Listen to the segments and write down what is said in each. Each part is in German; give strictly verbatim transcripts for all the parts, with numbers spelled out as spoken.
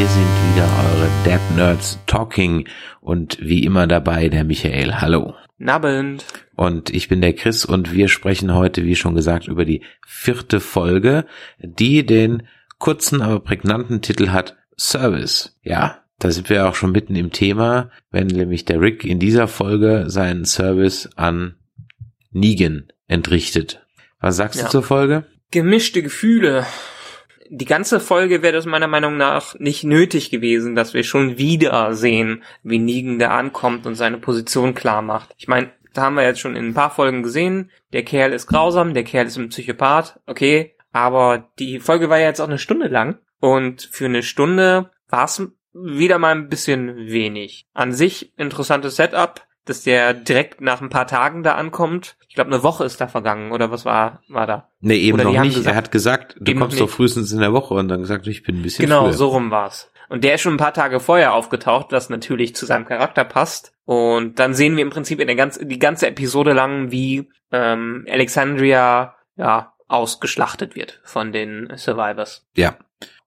wir sind wieder eure Dead Nerds Talking und wie immer dabei der Michael, hallo. Nabend. Und ich bin der Chris und wir sprechen heute, wie schon gesagt, über die vierte Folge, die den kurzen, aber prägnanten Titel hat Service. Ja, da sind wir auch schon mitten im Thema, wenn nämlich der Rick in dieser Folge seinen Service an Negan entrichtet. Was sagst ja. du zur Folge? Gemischte Gefühle. Die ganze Folge wäre das meiner Meinung nach nicht nötig gewesen, dass wir schon wieder sehen, wie Negan da ankommt und seine Position klar macht. Ich meine, da haben wir jetzt schon in ein paar Folgen gesehen, der Kerl ist grausam, der Kerl ist ein Psychopath, okay, aber die Folge war ja jetzt auch eine Stunde lang und für eine Stunde war es wieder mal ein bisschen wenig. An sich interessantes Setup, dass der direkt nach ein paar Tagen da ankommt. Ich glaube, eine Woche ist da vergangen, oder was war war da? Nee, eben oder noch nicht. Gesagt, er hat gesagt, du kommst doch frühestens in der Woche und dann gesagt, ich bin ein bisschen Genau, früher. So rum war's. Und der ist schon ein paar Tage vorher aufgetaucht, was natürlich zu seinem Charakter passt. Und dann sehen wir im Prinzip in der ganzen, die ganze Episode lang, wie ähm, Alexandria ja ausgeschlachtet wird von den Survivors. Ja,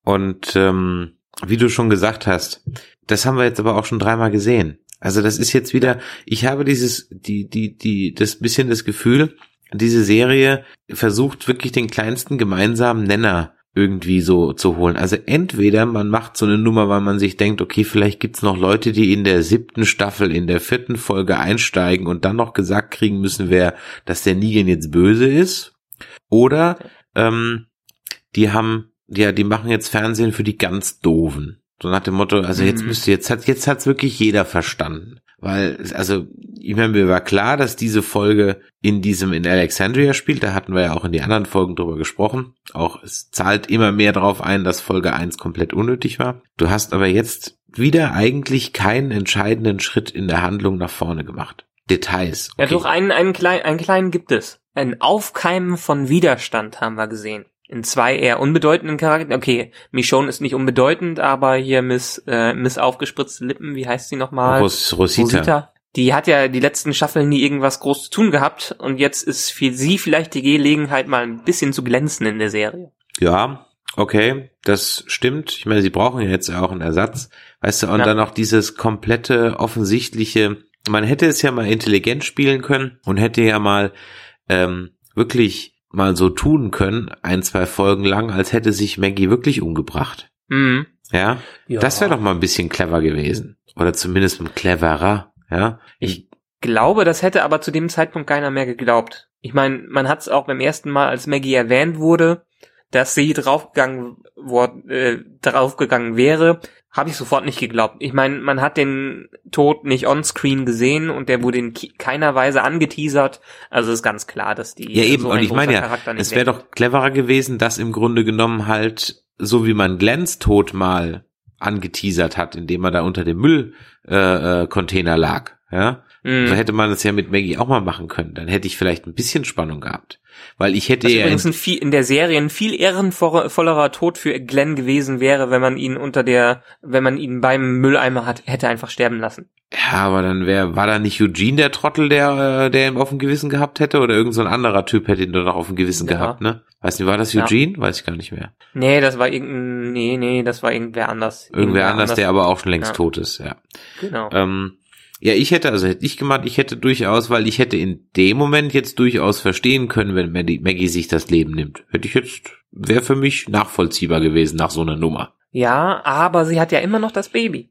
und ähm, wie du schon gesagt hast, das haben wir jetzt aber auch schon dreimal gesehen. Also das ist jetzt wieder, ich habe dieses, die, die, die, das bisschen das Gefühl, diese Serie versucht wirklich den kleinsten gemeinsamen Nenner irgendwie so zu holen. Also entweder man macht so eine Nummer, weil man sich denkt, okay, vielleicht gibt's noch Leute, die in der siebten Staffel, in der vierten Folge einsteigen und dann noch gesagt kriegen müssen, wer, dass der Negan jetzt böse ist. Oder, ähm, die haben, ja, die machen jetzt Fernsehen für die ganz Doofen. So nach dem Motto, also jetzt müsste, jetzt hat, jetzt hat's wirklich jeder verstanden. Weil, also, ich meine, mir war klar, dass diese Folge in diesem, in Alexandria spielt, da hatten wir ja auch in die anderen Folgen drüber gesprochen. Auch, es zahlt immer mehr drauf ein, dass Folge eins komplett unnötig war. Du hast aber jetzt wieder eigentlich keinen entscheidenden Schritt in der Handlung nach vorne gemacht. Details. Okay. Ja, doch, einen, einen kleinen, einen kleinen gibt es. Ein Aufkeimen von Widerstand haben wir gesehen. In zwei eher unbedeutenden Charakteren. Okay, Michonne ist nicht unbedeutend, aber hier Miss, äh, Miss aufgespritzte Lippen, wie heißt sie nochmal? Ros- Rosita. Rosita. Die hat ja die letzten Staffeln nie irgendwas groß zu tun gehabt und jetzt ist für sie vielleicht die Gelegenheit, mal ein bisschen zu glänzen in der Serie. Ja, okay, das stimmt. Ich meine, sie brauchen ja jetzt auch einen Ersatz. Weißt du, und ja. dann auch dieses komplette, offensichtliche, man hätte es ja mal intelligent spielen können und hätte ja mal ähm, wirklich mal so tun können, ein, zwei Folgen lang, als hätte sich Maggie wirklich umgebracht. Mhm. Ja? ja, das wäre doch mal ein bisschen clever gewesen. Oder zumindest ein cleverer, ja. Ich glaube, das hätte aber zu dem Zeitpunkt keiner mehr geglaubt. Ich meine, man hat es auch beim ersten Mal, als Maggie erwähnt wurde, dass sie draufgegangen, wor- äh, draufgegangen wäre, habe ich sofort nicht geglaubt. Ich meine, man hat den Tod nicht on-screen gesehen und der wurde in keiner Weise angeteasert. Also ist ganz klar, dass die ja eben. So und ich meine ja, es wäre doch cleverer gewesen, dass im Grunde genommen halt so wie man Glens Tod mal angeteasert hat, indem er da unter dem Müllcontainer äh, lag. Ja, mm. so hätte man das ja mit Maggie auch mal machen können. Dann hätte ich vielleicht ein bisschen Spannung gehabt, weil ich hätte das ja übrigens ein viel, in der Serie ein viel ehrenvollerer Tod für Glenn gewesen wäre, wenn man ihn unter der, wenn man ihn beim Mülleimer hat, hätte einfach sterben lassen. Ja, aber dann wäre, war da nicht Eugene der Trottel, der, der ihm auf dem Gewissen gehabt hätte oder irgend so ein anderer Typ hätte ihn doch noch auf dem Gewissen ja. gehabt, ne? Weißt du, war das Eugene? Ja. Weiß ich gar nicht mehr. Nee, das war irgendein, nee, nee, das war irgendwer anders. Irgendwer, irgendwer anders, anders, der aber auch schon längst ja. tot ist, ja. Genau. Ähm, Ja, ich hätte, also hätte ich gemacht, ich hätte durchaus, weil ich hätte in dem Moment jetzt durchaus verstehen können, wenn Maggie, Maggie sich das Leben nimmt. Hätte ich jetzt, wäre für mich nachvollziehbar gewesen nach so einer Nummer. Ja, aber sie hat ja immer noch das Baby.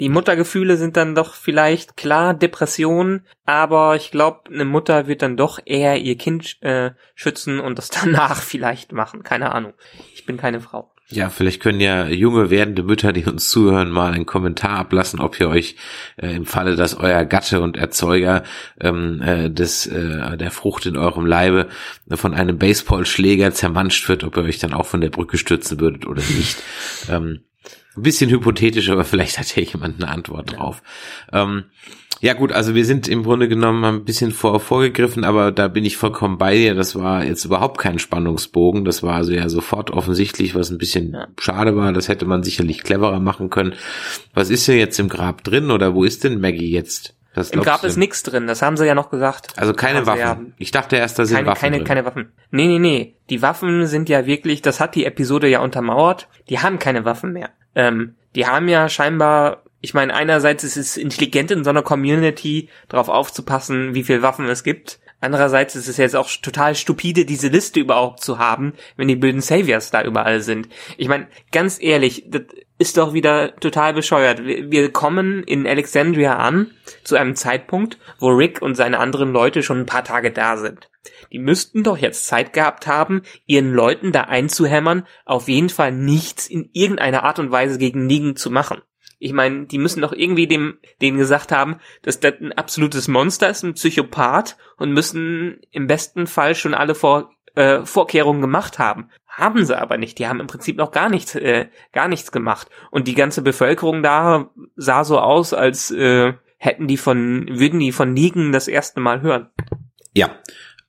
Die Muttergefühle sind dann doch vielleicht, klar, Depressionen, aber ich glaube, eine Mutter wird dann doch eher ihr Kind äh, schützen und das danach vielleicht machen. Keine Ahnung, ich bin keine Frau. Ja, vielleicht können ja junge werdende Mütter, die uns zuhören, mal einen Kommentar ablassen, ob ihr euch äh, im Falle, dass euer Gatte und Erzeuger ähm, äh, des äh, der Frucht in eurem Leibe von einem Baseballschläger zermanscht wird, ob ihr euch dann auch von der Brücke stürzen würdet oder nicht. Ähm, ein bisschen hypothetisch, aber vielleicht hat ja jemand eine Antwort drauf. Ähm, ja gut, also wir sind im Grunde genommen ein bisschen vor, vorgegriffen, aber da bin ich vollkommen bei dir. Das war jetzt überhaupt kein Spannungsbogen. Das war also ja sofort offensichtlich, was ein bisschen ja. schade war. Das hätte man sicherlich cleverer machen können. Was ist denn jetzt im Grab drin oder wo ist denn Maggie jetzt? Das Im Grab ist nichts drin, das haben sie ja noch gesagt. Also keine Waffen. Ja, ich dachte erst, da sind keine, Waffen keine, drin. Keine Waffen. Nee, nee, nee. Die Waffen sind ja wirklich, das hat die Episode ja untermauert. Die haben keine Waffen mehr. Ähm, die haben ja scheinbar, ich meine, einerseits ist es intelligent, in so einer Community drauf aufzupassen, wie viel Waffen es gibt. Andererseits ist es jetzt auch total stupide, diese Liste überhaupt zu haben, wenn die blöden Saviors da überall sind. Ich meine, ganz ehrlich, das ist doch wieder total bescheuert. Wir kommen in Alexandria an, zu einem Zeitpunkt, wo Rick und seine anderen Leute schon ein paar Tage da sind. Die müssten doch jetzt Zeit gehabt haben, ihren Leuten da einzuhämmern, auf jeden Fall nichts in irgendeiner Art und Weise gegen Negan zu machen. Ich meine, die müssen doch irgendwie dem denen gesagt haben, dass das ein absolutes Monster ist, ein Psychopath, und müssen im besten Fall schon alle Vor, äh, Vorkehrungen gemacht haben. Haben sie aber nicht. Die haben im Prinzip noch gar nichts, äh, gar nichts gemacht. Und die ganze Bevölkerung da sah so aus, als äh, hätten die von, würden die von Negan das erste Mal hören. Ja.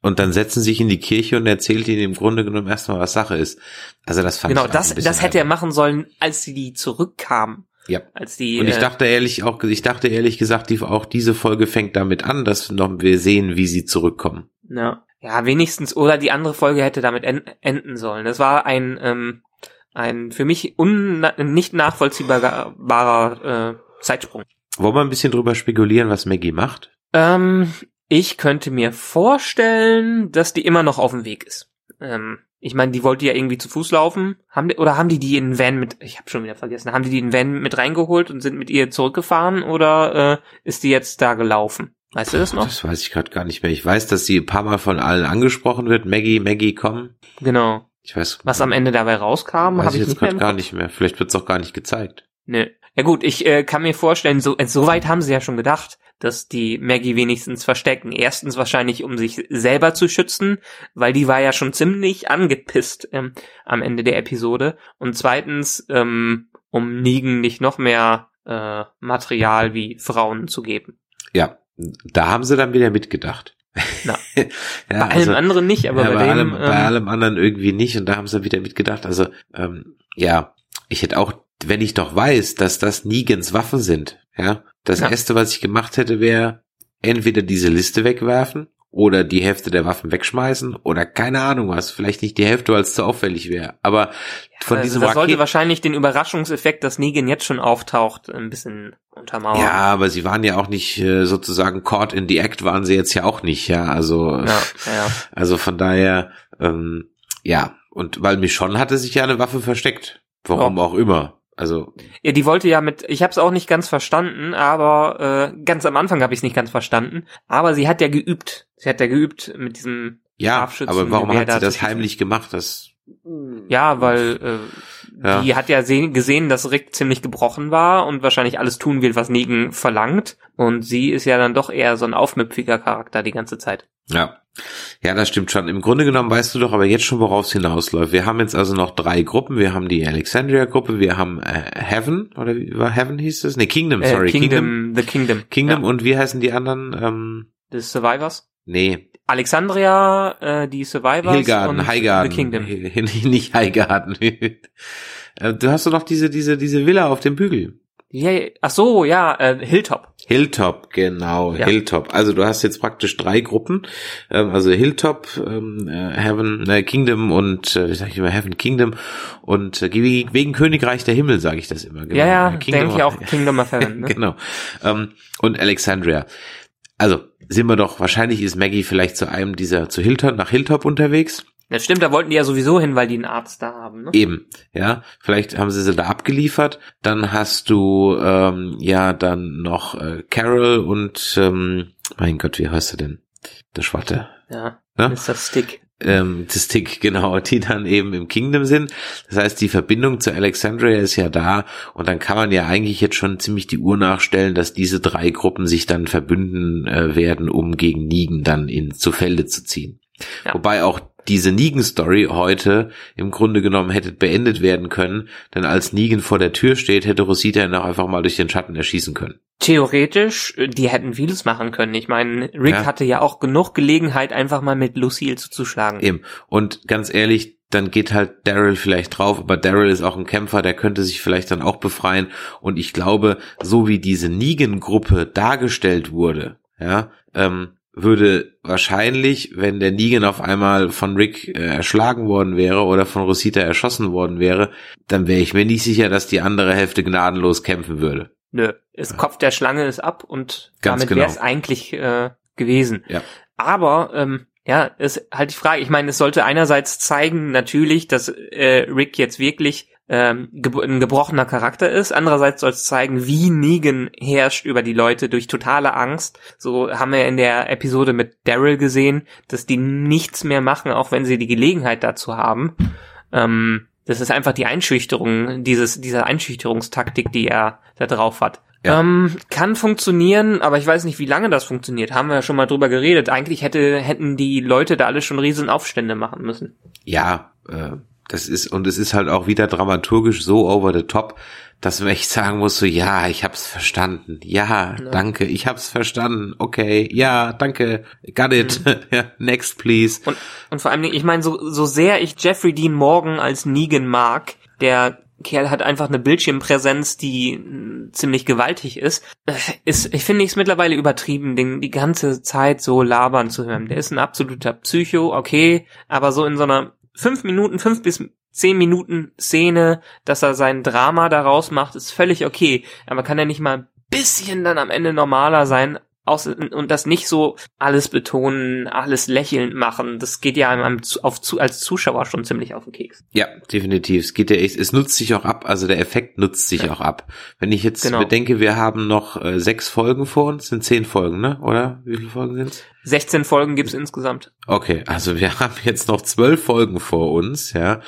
Und dann setzen sie sich in die Kirche und erzählt ihnen im Grunde genommen erstmal, was Sache ist. Also das fand genau, ich auch das, ein bisschen das hätte er machen sollen, als die zurückkamen. Ja. Als die, und ich dachte ehrlich auch, ich dachte ehrlich gesagt, die, auch diese Folge fängt damit an, dass noch wir sehen, wie sie zurückkommen. Ja, ja, wenigstens, oder die andere Folge hätte damit enden sollen. Das war ein ähm, ein für mich un, nicht nachvollziehbarer äh, Zeitsprung. Wollen wir ein bisschen drüber spekulieren, was Maggie macht? Ähm, ich könnte mir vorstellen, dass die immer noch auf dem Weg ist. Ähm, ich meine, die wollte ja irgendwie zu Fuß laufen, haben die, oder haben die die in den Van mit, ich habe schon wieder vergessen, haben die die in den Van mit reingeholt und sind mit ihr zurückgefahren, oder äh, ist die jetzt da gelaufen? Weißt Puh, du das noch? Das weiß ich gerade gar nicht mehr. Ich weiß, dass sie ein paar Mal von allen angesprochen wird, Maggie, Maggie, komm. Genau. Ich weiß. Was am Ende dabei rauskam, habe ich, ich jetzt gerade gar nicht mehr. Vielleicht wird's auch gar nicht gezeigt. Nö. Ja gut, ich äh, kann mir vorstellen, so, so weit haben sie ja schon gedacht, dass die Maggie wenigstens verstecken. Erstens wahrscheinlich, um sich selber zu schützen, weil die war ja schon ziemlich angepisst ähm, am Ende der Episode. Und zweitens, ähm, um Negan nicht noch mehr äh, Material wie Frauen zu geben. Ja, da haben sie dann wieder mitgedacht. Na, ja, bei allem also, anderen nicht, aber ja, bei, bei, dem, allem, ähm, bei allem anderen irgendwie nicht. Und da haben sie wieder mitgedacht. Also, ähm, ja, ich hätte auch, wenn ich doch weiß, dass das Negans Waffen sind, ja, das ja. Erste, was ich gemacht hätte, wäre entweder diese Liste wegwerfen oder die Hälfte der Waffen wegschmeißen oder keine Ahnung was, vielleicht nicht die Hälfte, weil es zu auffällig wäre, aber ja, von also diesem Das Raket- sollte wahrscheinlich den Überraschungseffekt, dass Negan jetzt schon auftaucht, ein bisschen untermauern. Ja, aber sie waren ja auch nicht sozusagen caught in the act, waren sie jetzt ja auch nicht, ja, also ja, ja. Also von daher, ähm, ja, und weil Michonne hatte sich ja eine Waffe versteckt, warum oh. auch immer. Also ja, die wollte ja mit, ich habe es auch nicht ganz verstanden, aber äh, ganz am Anfang habe ich es nicht ganz verstanden, aber sie hat ja geübt, sie hat ja geübt mit diesem Scharfschützen. Ja, aber warum hat sie das heimlich gemacht? Das ja, weil äh, ja. die hat ja se- gesehen, dass Rick ziemlich gebrochen war und wahrscheinlich alles tun will, was Negan verlangt, und sie ist ja dann doch eher so ein aufmüpfiger Charakter die ganze Zeit. Ja, ja, das stimmt schon. Im Grunde genommen weißt du doch aber jetzt schon, worauf es hinausläuft. Wir haben jetzt also noch drei Gruppen. Wir haben die Alexandria-Gruppe, wir haben äh, Heaven, oder wie war Heaven hieß es? Ne, Kingdom, sorry. Äh, Kingdom, Kingdom, The Kingdom. Kingdom, ja. Und wie heißen die anderen? Ähm, The Survivors? Nee. Alexandria, äh, die Survivors Hillgarden, und Highgarden. The Kingdom. Nicht Highgarden. Du hast doch noch diese diese diese Villa auf dem Hügel. Yeah. Ach so, ja, äh, Hilltop. Hilltop, genau, ja. Hilltop. Also du hast jetzt praktisch drei Gruppen, ähm, also Hilltop, ähm, Heaven, äh, Kingdom und, äh, wie sag ich immer, Heaven, Kingdom und äh, wegen Königreich der Himmel, sage ich das immer. Genau. Ja, ja, denke ich auch, Kingdom of Heaven. Ne? Genau, ähm, und Alexandria. Also sind wir doch, wahrscheinlich ist Maggie vielleicht zu einem dieser, zu Hilltop, nach Hilltop unterwegs. Das stimmt, da wollten die ja sowieso hin, weil die einen Arzt da haben, ne? Eben, ja. Vielleicht haben sie sie da abgeliefert. Dann hast du, ähm, ja, dann noch äh, Carol und, ähm, mein Gott, wie heißt er denn? Der Schwarte. Ja, ne? Mister Stick. Ähm, das Stick, genau, die dann eben im Kingdom sind. Das heißt, die Verbindung zu Alexandria ist ja da, und dann kann man ja eigentlich jetzt schon ziemlich die Uhr nachstellen, dass diese drei Gruppen sich dann verbünden äh, werden, um gegen Negan dann in zu Felde zu ziehen. Ja. Wobei auch diese Negan-Story heute im Grunde genommen hätte beendet werden können, denn als Negan vor der Tür steht, hätte Rosita ihn auch einfach mal durch den Schatten erschießen können. Theoretisch, die hätten vieles machen können. Ich meine, Rick ja. hatte ja auch genug Gelegenheit, einfach mal mit Lucille zuzuschlagen. Eben. Und ganz ehrlich, dann geht halt Daryl vielleicht drauf, aber Daryl ist auch ein Kämpfer, der könnte sich vielleicht dann auch befreien. Und ich glaube, so wie diese Negan-Gruppe dargestellt wurde, ja, ähm, würde wahrscheinlich, wenn der Negan auf einmal von Rick äh, erschlagen worden wäre oder von Rosita erschossen worden wäre, dann wäre ich mir nicht sicher, dass die andere Hälfte gnadenlos kämpfen würde. Nö, das Kopf der Schlange ist ab und Ganz damit genau. wäre es eigentlich äh, gewesen. Ja. Aber, ähm, ja, ist halt die Frage, ich meine, es sollte einerseits zeigen natürlich, dass äh, Rick jetzt wirklich ähm, ge- ein gebrochener Charakter ist, andererseits soll es zeigen, wie Negan herrscht über die Leute durch totale Angst. So haben wir in der Episode mit Daryl gesehen, dass die nichts mehr machen, auch wenn sie die Gelegenheit dazu haben. Ähm, das ist einfach die Einschüchterung, dieses diese Einschüchterungstaktik, die er da drauf hat. Ja. Ähm, kann funktionieren, aber ich weiß nicht, wie lange das funktioniert. Haben wir ja schon mal drüber geredet. Eigentlich hätte hätten die Leute da alle schon riesen Aufstände machen müssen. Ja, äh, das ist, und es ist halt auch wieder dramaturgisch so over the top, dass man echt sagen muss, so, ja, ich hab's verstanden. Ja, ja. danke, ich hab's verstanden. Okay, ja, danke, got it. Mhm. ja, next, please. Und, und vor allem, ich meine, so, so sehr ich Jeffrey Dean Morgan als Negan mag, der Kerl hat einfach eine Bildschirmpräsenz, die ziemlich gewaltig ist. ist ich finde es mittlerweile übertrieben, den die ganze Zeit so labern zu hören. Der ist ein absoluter Psycho, okay, aber so in so einer fünf Minuten, fünf bis zehn Minuten Szene, dass er sein Drama daraus macht, ist völlig okay. Aber kann er nicht mal ein bisschen dann am Ende normaler sein und das nicht so alles betonen, alles lächelnd machen? Das geht ja einem auf, als Zuschauer schon ziemlich auf den Keks. Ja, definitiv. Es geht ja, es nutzt sich auch ab, also der Effekt nutzt sich ja auch ab. Wenn ich jetzt genau. bedenke, wir haben noch äh, sechs Folgen vor uns, sind zehn Folgen, ne? Oder? Wie viele Folgen sind's? sechzehn Folgen gibt's insgesamt. Okay, also wir haben jetzt noch zwölf Folgen vor uns, ja.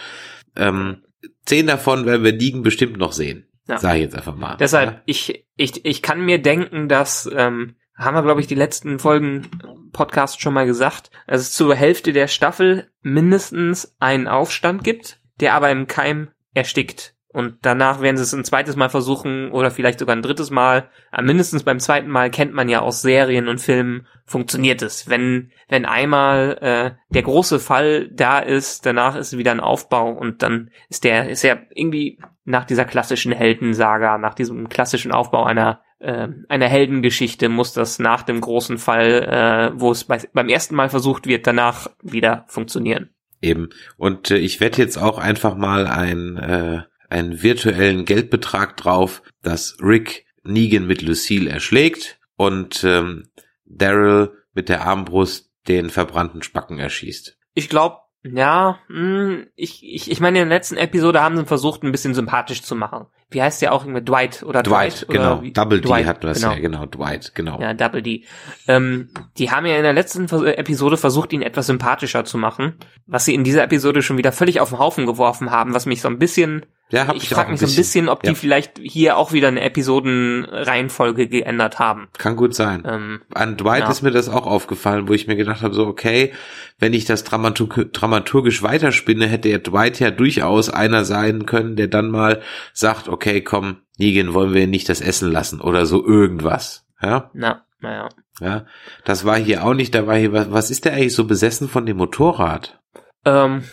Ähm, zehn davon werden wir liegen bestimmt noch sehen. Ja. Sag ich jetzt einfach mal. Deshalb, ja? ich, ich, ich kann mir denken, dass, ähm, haben wir, glaube ich, die letzten Folgen Podcast schon mal gesagt, dass es zur Hälfte der Staffel mindestens einen Aufstand gibt, der aber im Keim erstickt. Und danach werden sie es ein zweites Mal versuchen oder vielleicht sogar ein drittes Mal. Mindestens beim zweiten Mal kennt man ja aus Serien und Filmen, funktioniert es. Wenn wenn einmal äh, der große Fall da ist, danach ist wieder ein Aufbau und dann ist der ist ja irgendwie nach dieser klassischen Heldensaga, nach diesem klassischen Aufbau einer äh, einer Heldengeschichte muss das nach dem großen Fall, äh, wo es bei, beim ersten Mal versucht wird, danach wieder funktionieren. Eben. Und äh, ich wette jetzt auch einfach mal ein äh einen virtuellen Geldbetrag drauf, dass Rick Negan mit Lucille erschlägt und ähm, Daryl mit der Armbrust den verbrannten Spacken erschießt. Ich glaube, ja, mh, ich ich ich meine, in der letzten Episode haben sie versucht, ein bisschen sympathisch zu machen. Wie heißt der auch irgendwie? Dwight oder Dwight? Dwight, genau. Oder Double D Dwight, hat das genau. ja, genau. Dwight, genau. Ja, Double D. Ähm, die haben ja in der letzten Episode versucht, ihn etwas sympathischer zu machen, was sie in dieser Episode schon wieder völlig auf den Haufen geworfen haben, was mich so ein bisschen... Ja, hab ich ich frage mich so ein bisschen, ob ja. die vielleicht hier auch wieder eine Episodenreihenfolge geändert haben. Kann gut sein. Ähm, An Dwight ja. ist mir das auch aufgefallen, wo ich mir gedacht habe, so okay, wenn ich das dramaturg- dramaturgisch weiterspinne, hätte ja Dwight ja durchaus einer sein können, der dann mal sagt, okay, komm, Negan, wollen wir nicht das essen lassen oder so irgendwas. Ja? Na, naja. Ja, das war hier auch nicht, da war hier, was, was ist der eigentlich so besessen von dem Motorrad? Ähm,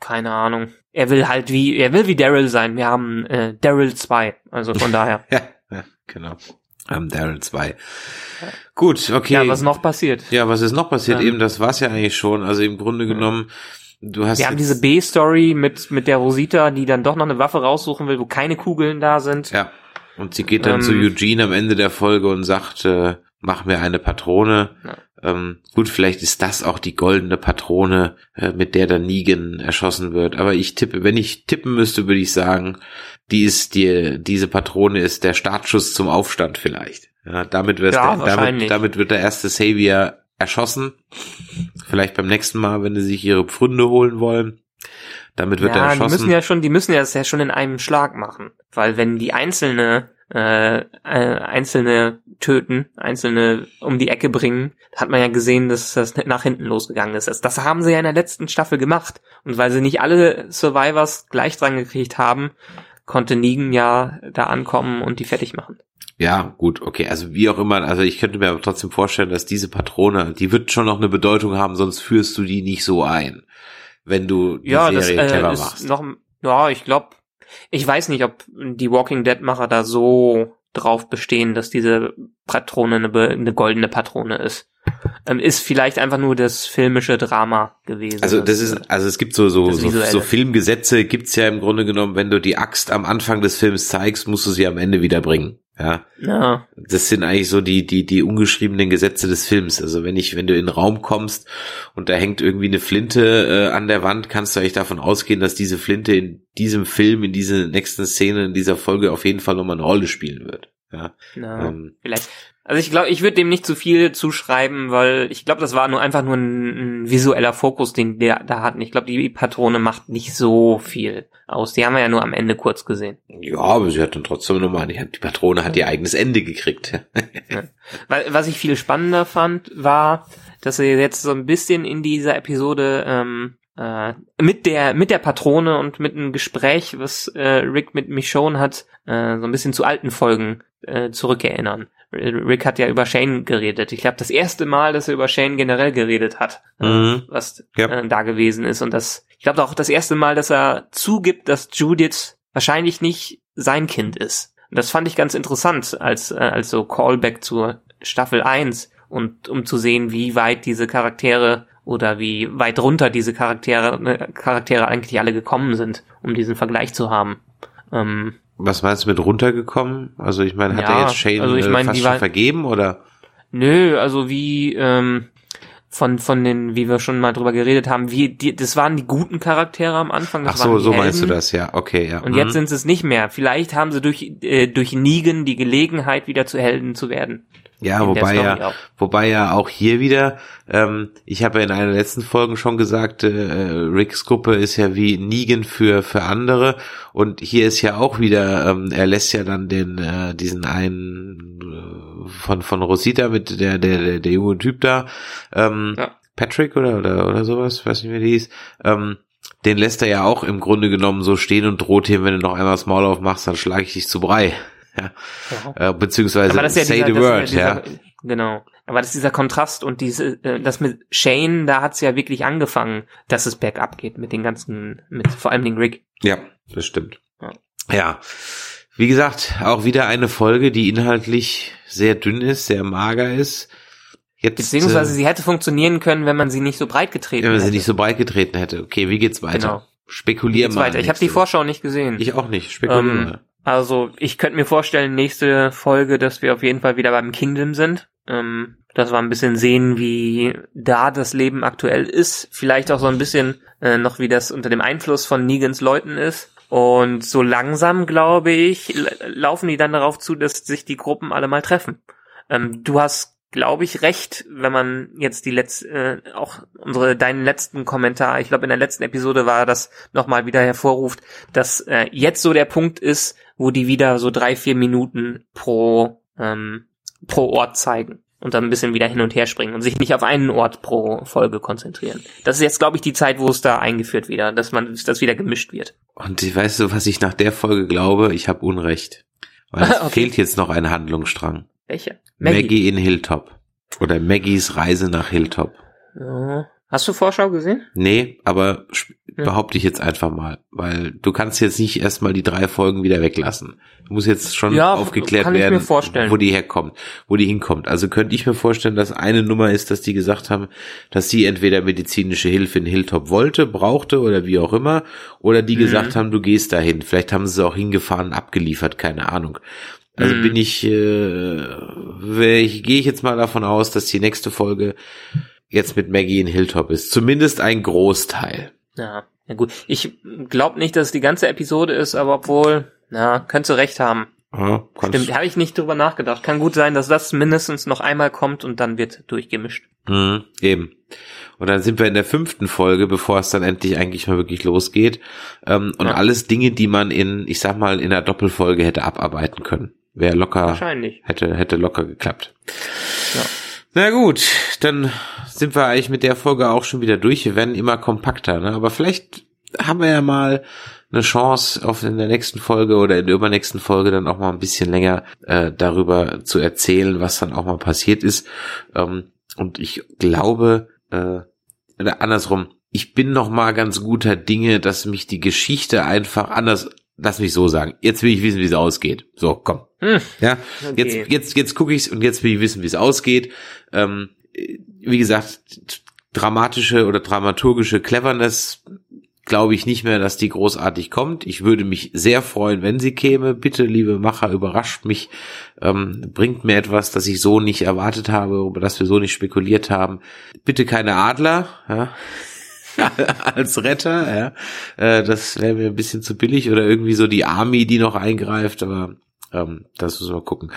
keine Ahnung. Er will halt wie, er will wie Daryl sein. Wir haben äh, Daryl zwei, also von daher. ja, ja, genau. Wir haben Daryl zwei. Gut, okay. Ja, was noch passiert? Ja, was ist noch passiert? Ähm, Eben, das war's ja eigentlich schon. Also im Grunde genommen, du hast... Wir haben diese B-Story mit mit der Rosita, die dann doch noch eine Waffe raussuchen will, wo keine Kugeln da sind. Ja, und sie geht dann ähm, zu Eugene am Ende der Folge und sagt, äh, mach mir eine Patrone. Ja. Ähm, gut, vielleicht ist das auch die goldene Patrone, äh, mit der dann Negan erschossen wird. Aber ich tippe, wenn ich tippen müsste, würde ich sagen, die ist die, diese Patrone ist der Startschuss zum Aufstand vielleicht. Ja, damit, ja, der, damit, damit wird der erste Savior erschossen. Vielleicht beim nächsten Mal, wenn sie sich ihre Pfründe holen wollen. Damit wird ja, er erschossen. Die müssen ja schon, die müssen ja das ja schon in einem Schlag machen. Weil wenn die einzelne Äh, äh, einzelne töten, einzelne um die Ecke bringen, hat man ja gesehen, dass das nach hinten losgegangen ist. Also das haben sie ja in der letzten Staffel gemacht. Und weil sie nicht alle Survivors gleich dran gekriegt haben, konnte Negan ja da ankommen und die fertig machen. Ja, gut, okay, also wie auch immer, also ich könnte mir aber trotzdem vorstellen, dass diese Patrone, die wird schon noch eine Bedeutung haben, sonst führst du die nicht so ein, wenn du die ja, Serie das, äh, clever ist machst. Noch, ja, ich glaube, Ich weiß nicht, ob die Walking Dead-Macher da so drauf bestehen, dass diese Patrone eine, eine goldene Patrone ist. ähm, ist vielleicht einfach nur das filmische Drama gewesen. Also das ist, also es gibt so so so, so Filmgesetze gibt's ja im Grunde genommen, wenn du die Axt am Anfang des Films zeigst, musst du sie am Ende wieder bringen. Ja. Ja. Das sind eigentlich so die die die ungeschriebenen Gesetze des Films. Also wenn ich wenn du in den Raum kommst und da hängt irgendwie eine Flinte äh, an der Wand, kannst du eigentlich davon ausgehen, dass diese Flinte in diesem Film, in dieser nächsten Szene, in dieser Folge auf jeden Fall nochmal eine Rolle spielen wird. Ja. Na, ähm, vielleicht. Also ich glaube, ich würde dem nicht zu viel zuschreiben, weil ich glaube, das war nur einfach nur ein, ein visueller Fokus, den der da hatten. Ich glaube, die Patrone macht nicht so viel aus. Die haben wir ja nur am Ende kurz gesehen. Ja, aber sie hat dann trotzdem nochmal, die, die Patrone hat ihr eigenes Ende gekriegt. Ja. Was ich viel spannender fand, war, dass sie jetzt so ein bisschen in dieser Episode ähm, äh, mit der mit der Patrone und mit einem Gespräch, was äh, Rick mit Michonne hat, äh, so ein bisschen zu alten Folgen äh, zurückerinnern. Rick hat ja über Shane geredet. Ich glaube, das erste Mal, dass er über Shane generell geredet hat, mhm. was ja. äh, da gewesen ist. Und das, ich glaube auch das erste Mal, dass er zugibt, dass Judith wahrscheinlich nicht sein Kind ist. Und das fand ich ganz interessant als, äh, als so Callback zur Staffel eins und um zu sehen, wie weit diese Charaktere oder wie weit runter diese Charaktere, Charaktere eigentlich alle gekommen sind, um diesen Vergleich zu haben. Ähm, Was meinst du mit runtergekommen? Also ich meine, hat ja, er jetzt Shane also ich mein, fast schon war, vergeben, oder? Nö, also wie ähm, von von den, wie wir schon mal drüber geredet haben, wie die, das waren die guten Charaktere am Anfang. Das Ach so, waren die so Helden. Meinst du das, ja, okay, ja. Und mhm. jetzt sind es nicht mehr. Vielleicht haben sie durch äh, durch Negan die Gelegenheit, wieder zu Helden zu werden. Ja, wobei ja, auch. wobei ja auch hier wieder, ähm, ich habe ja in einer letzten Folge schon gesagt, äh, Ricks Gruppe ist ja wie Negan für für andere, und hier ist ja auch wieder, ähm, er lässt ja dann den äh, diesen einen äh, von von Rosita mit der der der, der junge Typ da, ähm, ja. Patrick oder oder oder sowas, weiß nicht mehr die hieß, ähm, den lässt er ja auch im Grunde genommen so stehen und droht ihm, wenn du noch einmal das Maul aufmachst, dann schlage ich dich zu Brei. Ja. Ja. Beziehungsweise ja say dieser, the word, ja, dieser, ja. Genau. Aber das ist dieser Kontrast, und diese, das mit Shane, da hat's ja wirklich angefangen, dass es bergab geht mit den ganzen, mit vor allem den Rick. Ja, das stimmt. Ja. Ja. Wie gesagt, auch wieder eine Folge, die inhaltlich sehr dünn ist, sehr mager ist. Jetzt, Beziehungsweise äh, sie hätte funktionieren können, wenn man sie nicht so breit getreten hätte. Wenn man hätte. sie nicht so breit getreten hätte. Okay, wie geht's weiter? Genau. Spekulier mal. Weiter. Ich habe die Vorschau nicht gesehen. Ich auch nicht. Spekulier ähm, mal. Also ich könnte mir vorstellen, nächste Folge, dass wir auf jeden Fall wieder beim Kingdom sind. Ähm, dass wir ein bisschen sehen, wie da das Leben aktuell ist. Vielleicht auch so ein bisschen äh, noch, wie das unter dem Einfluss von Negans Leuten ist. Und so langsam, glaube ich, laufen die dann darauf zu, dass sich die Gruppen alle mal treffen. Ähm, du hast, glaube ich, recht, wenn man jetzt die letzte, äh, auch unsere deinen letzten Kommentar, ich glaube in der letzten Episode war das, nochmal wieder hervorruft, dass äh, jetzt so der Punkt ist, wo die wieder so drei, vier Minuten pro ähm, pro Ort zeigen und dann ein bisschen wieder hin und her springen und sich nicht auf einen Ort pro Folge konzentrieren. Das ist jetzt, glaube ich, die Zeit, wo es da eingeführt wieder, dass man das wieder gemischt wird. Und weißt du, was ich nach der Folge glaube? Ich habe Unrecht. Weil es okay. fehlt jetzt noch ein Handlungsstrang. Welcher? Maggie. Maggie in Hilltop. Oder Maggies Reise nach Hilltop. Ja. Hast du Vorschau gesehen? Nee, aber ja. behaupte ich jetzt einfach mal, weil du kannst jetzt nicht erstmal die drei Folgen wieder weglassen. Du musst jetzt schon ja, aufgeklärt werden, wo die herkommt, wo die hinkommt. Also könnte ich mir vorstellen, dass eine Nummer ist, dass die gesagt haben, dass sie entweder medizinische Hilfe in Hilltop wollte, brauchte oder wie auch immer, oder die mhm. gesagt haben, du gehst dahin. Vielleicht haben sie es auch hingefahren, abgeliefert, keine Ahnung. Also mhm. bin ich, äh, ich gehe ich jetzt mal davon aus, dass die nächste Folge jetzt mit Maggie in Hilltop ist. Zumindest ein Großteil. Ja, na gut. Ich glaube nicht, dass es die ganze Episode ist, aber obwohl, na, könntest du recht haben. Ja, stimmt, habe ich nicht drüber nachgedacht. Kann gut sein, dass das mindestens noch einmal kommt und dann wird durchgemischt. Mhm, eben. Und dann sind wir in der fünften Folge, bevor es dann endlich eigentlich mal wirklich losgeht. Ähm, und ja. alles Dinge, die man in, ich sag mal, in einer Doppelfolge hätte abarbeiten können. Wäre locker, Wahrscheinlich. hätte, hätte locker geklappt. Ja. Na gut, dann sind wir eigentlich mit der Folge auch schon wieder durch. Wir werden immer kompakter, ne? Aber vielleicht haben wir ja mal eine Chance, auf in der nächsten Folge oder in der übernächsten Folge dann auch mal ein bisschen länger äh, darüber zu erzählen, was dann auch mal passiert ist. Ähm, und ich glaube, äh, oder andersrum, ich bin noch mal ganz guter Dinge, dass mich die Geschichte einfach anders... Lass mich so sagen. Jetzt will ich wissen, wie es ausgeht. So, komm. Hm. Ja, okay. jetzt jetzt jetzt gucke ich's und jetzt will ich wissen, wie es ausgeht. Ähm, wie gesagt, dramatische oder dramaturgische Cleverness glaube ich nicht mehr, dass die großartig kommt. Ich würde mich sehr freuen, wenn sie käme. Bitte, liebe Macher, überrascht mich. Ähm, bringt mir etwas, das ich so nicht erwartet habe, über das wir so nicht spekuliert haben. Bitte keine Adler, ja. als Retter, ja. Äh, das wäre mir ein bisschen zu billig. Oder irgendwie so die Army, die noch eingreift, aber ähm, das müssen wir gucken.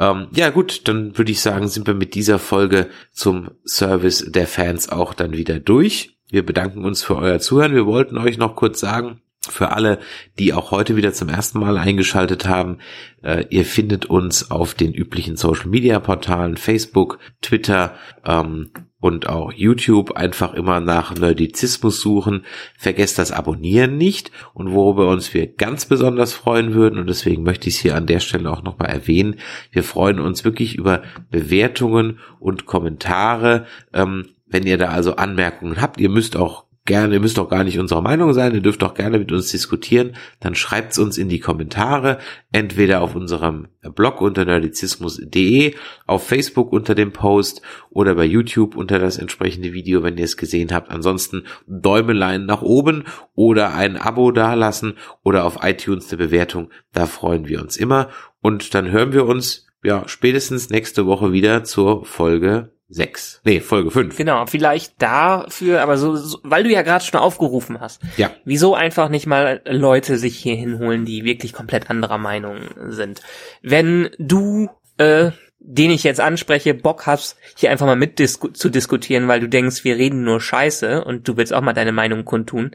Ähm, ja gut, dann würde ich sagen, sind wir mit dieser Folge zum Service der Fans auch dann wieder durch. Wir bedanken uns für euer Zuhören. Wir wollten euch noch kurz sagen, für alle, die auch heute wieder zum ersten Mal eingeschaltet haben, äh, ihr findet uns auf den üblichen Social-Media-Portalen Facebook, Twitter ähm, und auch YouTube. Einfach immer nach Nerdizismus suchen. Vergesst das Abonnieren nicht. Und worüber uns wir ganz besonders freuen würden, und deswegen möchte ich es hier an der Stelle auch nochmal erwähnen, wir freuen uns wirklich über Bewertungen und Kommentare. ähm, Wenn ihr da also Anmerkungen habt, ihr müsst auch gerne, ihr müsst auch gar nicht unserer Meinung sein, ihr dürft auch gerne mit uns diskutieren, dann schreibt's uns in die Kommentare, entweder auf unserem Blog unter nerdizismus punkt de, auf Facebook unter dem Post oder bei YouTube unter das entsprechende Video, wenn ihr es gesehen habt. Ansonsten Däumelein nach oben oder ein Abo dalassen oder auf iTunes eine Bewertung, da freuen wir uns immer. Und dann hören wir uns ja spätestens nächste Woche wieder zur Folge Sechs. Nee, Folge fünf. Genau, vielleicht dafür, aber so, so weil du ja gerade schon aufgerufen hast. Ja. Wieso einfach nicht mal Leute sich hier hinholen, die wirklich komplett anderer Meinung sind? Wenn du, äh, den ich jetzt anspreche, Bock hast, hier einfach mal mit disku- zu diskutieren, weil du denkst, wir reden nur Scheiße und du willst auch mal deine Meinung kundtun,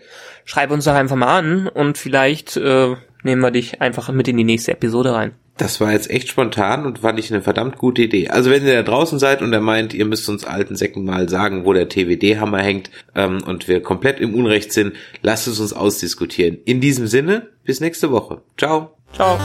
schreib uns doch einfach mal an und vielleicht, äh, nehmen wir dich einfach mit in die nächste Episode rein. Das war jetzt echt spontan und fand ich eine verdammt gute Idee. Also wenn ihr da draußen seid und er meint, ihr müsst uns alten Säcken mal sagen, wo der T W D-Hammer hängt, ähm, und wir komplett im Unrecht sind, lasst es uns ausdiskutieren. In diesem Sinne, bis nächste Woche. Ciao. Ciao.